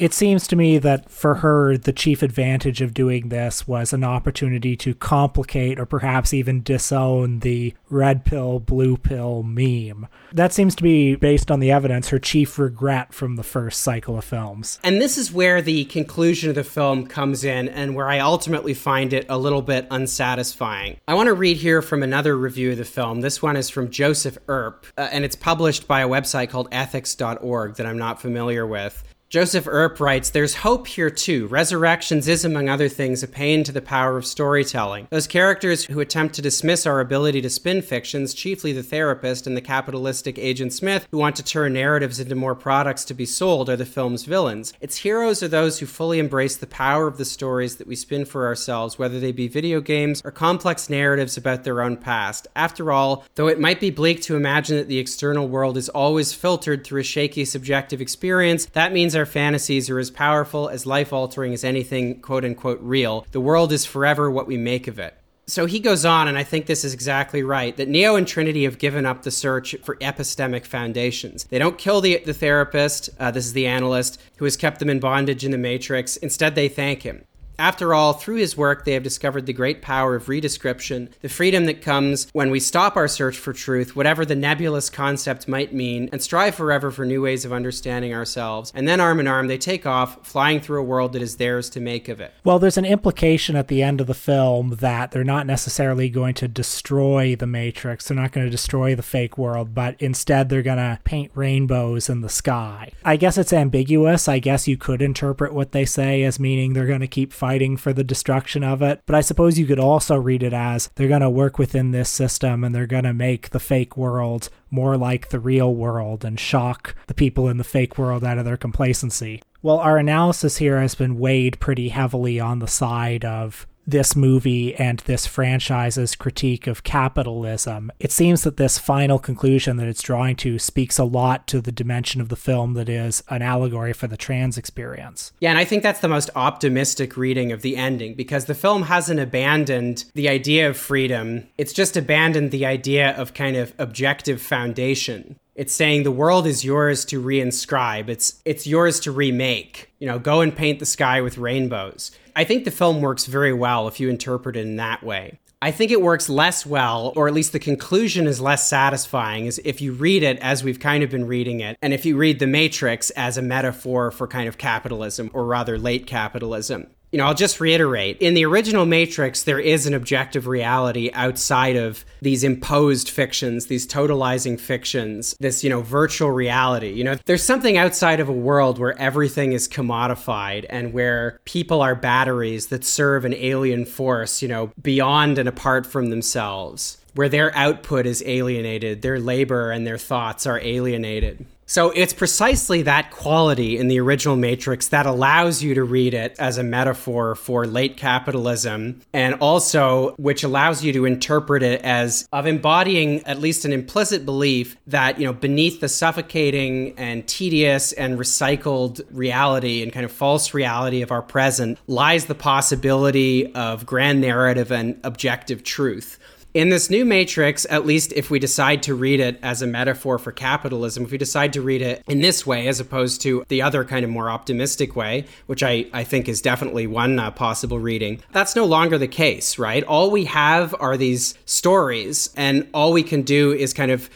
It seems to me that for her, the chief advantage of doing this was an opportunity to complicate or perhaps even disown the red pill, blue pill meme. That seems to be, based on the evidence, her chief regret from the first cycle of films. And this is where the conclusion of the film comes in and where I ultimately find it a little bit unsatisfying. I want to read here from another review of the film. This one is from Joseph Earp, and it's published by a website called ethics.org that I'm not familiar with. Joseph Earp writes, "There's hope here too. Resurrections is, among other things, a pain to the power of storytelling. Those characters who attempt to dismiss our ability to spin fictions, chiefly the therapist and the capitalistic Agent Smith, who want to turn narratives into more products to be sold, are the film's villains. Its heroes are those who fully embrace the power of the stories that we spin for ourselves, whether they be video games or complex narratives about their own past. After all, though it might be bleak to imagine that the external world is always filtered through a shaky subjective experience, that means our fantasies are as powerful, as life-altering as anything, quote-unquote, real. The world is forever what we make of it." So he goes on, and I think this is exactly right, that Neo and Trinity have given up the search for epistemic foundations. They don't kill the therapist, this is the analyst, who has kept them in bondage in the Matrix. Instead, they thank him. After all, through his work, they have discovered the great power of redescription, the freedom that comes when we stop our search for truth, whatever the nebulous concept might mean, and strive forever for new ways of understanding ourselves. And then arm in arm, they take off, flying through a world that is theirs to make of it. Well, there's an implication at the end of the film that they're not necessarily going to destroy the Matrix. They're not going to destroy the fake world, but instead they're going to paint rainbows in the sky. I guess it's ambiguous. I guess you could interpret what they say as meaning they're going to keep fighting for the destruction of it. But I suppose you could also read it as they're going to work within this system and they're going to make the fake world more like the real world and shock the people in the fake world out of their complacency. Well, our analysis here has been weighed pretty heavily on the side of this movie and this franchise's critique of capitalism. It seems that this final conclusion that it's drawing to speaks a lot to the dimension of the film that is an allegory for the trans experience. Yeah, and I think that's the most optimistic reading of the ending, because the film hasn't abandoned the idea of freedom. It's just abandoned the idea of kind of objective foundation. It's saying the world is yours to reinscribe. It's yours to remake. You know, go and paint the sky with rainbows. I think the film works very well if you interpret it in that way. I think it works less well, or at least the conclusion is less satisfying, is if you read it as we've kind of been reading it, and if you read The Matrix as a metaphor for kind of capitalism, or rather late capitalism. You know, I'll just reiterate, in the original Matrix, there is an objective reality outside of these imposed fictions, these totalizing fictions, this, you know, virtual reality. You know, there's something outside of a world where everything is commodified and where people are batteries that serve an alien force, you know, beyond and apart from themselves, where their output is alienated, their labor and their thoughts are alienated. So it's precisely that quality in the original Matrix that allows you to read it as a metaphor for late capitalism, and also which allows you to interpret it as of embodying at least an implicit belief that, you know, beneath the suffocating and tedious and recycled reality and kind of false reality of our present lies the possibility of grand narrative and objective truth. In this new Matrix, at least if we decide to read it as a metaphor for capitalism, if we decide to read it in this way, as opposed to the other kind of more optimistic way, which I think is definitely one possible reading, that's no longer the case, right? All we have are these stories, and all we can do is kind of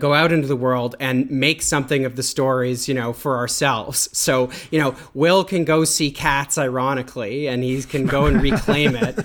go out into the world and make something of the stories, you know, for ourselves. So, you know, Will can go see Cats, ironically, and he can go and reclaim it.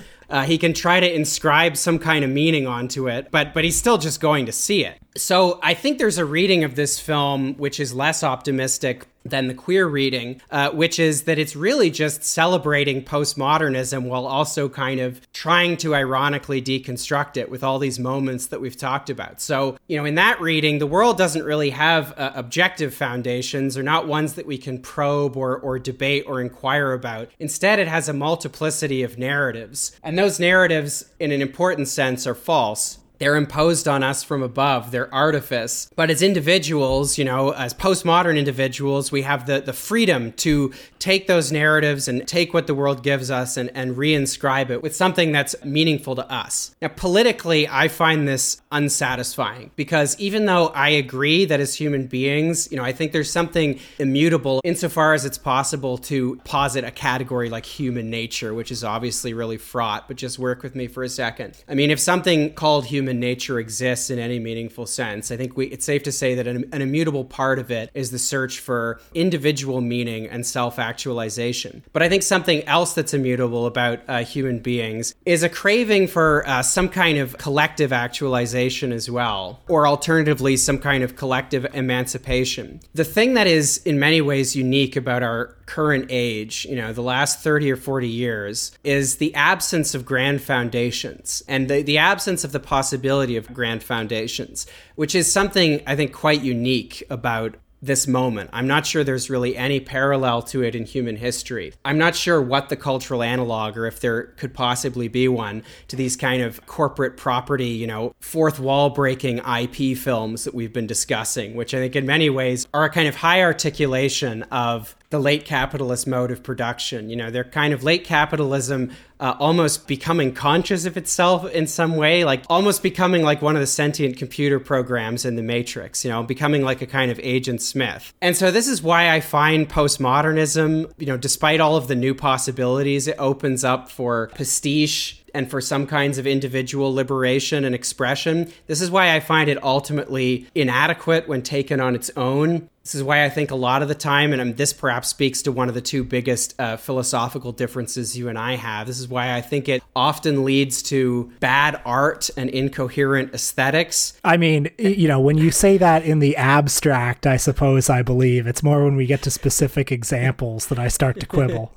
He can try to inscribe some kind of meaning onto it, but he's still just going to see it. So I think there's a reading of this film which is less optimistic than the queer reading, which is that it's really just celebrating postmodernism while also kind of trying to ironically deconstruct it with all these moments that we've talked about. So, you know, in that reading, the world doesn't really have objective foundations, or not ones that we can probe or debate or inquire about. Instead, it has a multiplicity of narratives. And those narratives, in an important sense, are false. They're imposed on us from above. They're artifice. But as individuals, you know, as postmodern individuals, we have the freedom to take those narratives and take what the world gives us and reinscribe it with something that's meaningful to us. Now, politically, I find this unsatisfying because even though I agree that as human beings, you know, I think there's something immutable insofar as it's possible to posit a category like human nature, which is obviously really fraught, but just work with me for a second. I mean, if something called human nature exists in any meaningful sense, I think it's safe to say that an immutable part of it is the search for individual meaning and self-actualization. But I think something else that's immutable about human beings is a craving for some kind of collective actualization as well, or alternatively, some kind of collective emancipation. The thing that is in many ways unique about our current age, you know, the last 30 or 40 years, is the absence of grand foundations and the absence of the possibility of grand foundations, which is something I think quite unique about this moment. I'm not sure there's really any parallel to it in human history. I'm not sure what the cultural analog, or if there could possibly be one, to these kind of corporate property, you know, fourth wall breaking IP films that we've been discussing, which I think in many ways are a kind of high articulation of the late capitalist mode of production. You know, they're kind of late capitalism almost becoming conscious of itself in some way, like almost becoming like one of the sentient computer programs in The Matrix, you know, becoming like a kind of Agent Smith. And so this is why I find postmodernism, you know, despite all of the new possibilities it opens up for pastiche and for some kinds of individual liberation and expression, this is why I find it ultimately inadequate when taken on its own. This is why I think a lot of the time, and this perhaps speaks to one of the two biggest philosophical differences you and I have, this is why I think it often leads to bad art and incoherent aesthetics. I mean, you know, when you say that in the abstract, I suppose I believe. It's more when we get to specific examples that I start to quibble.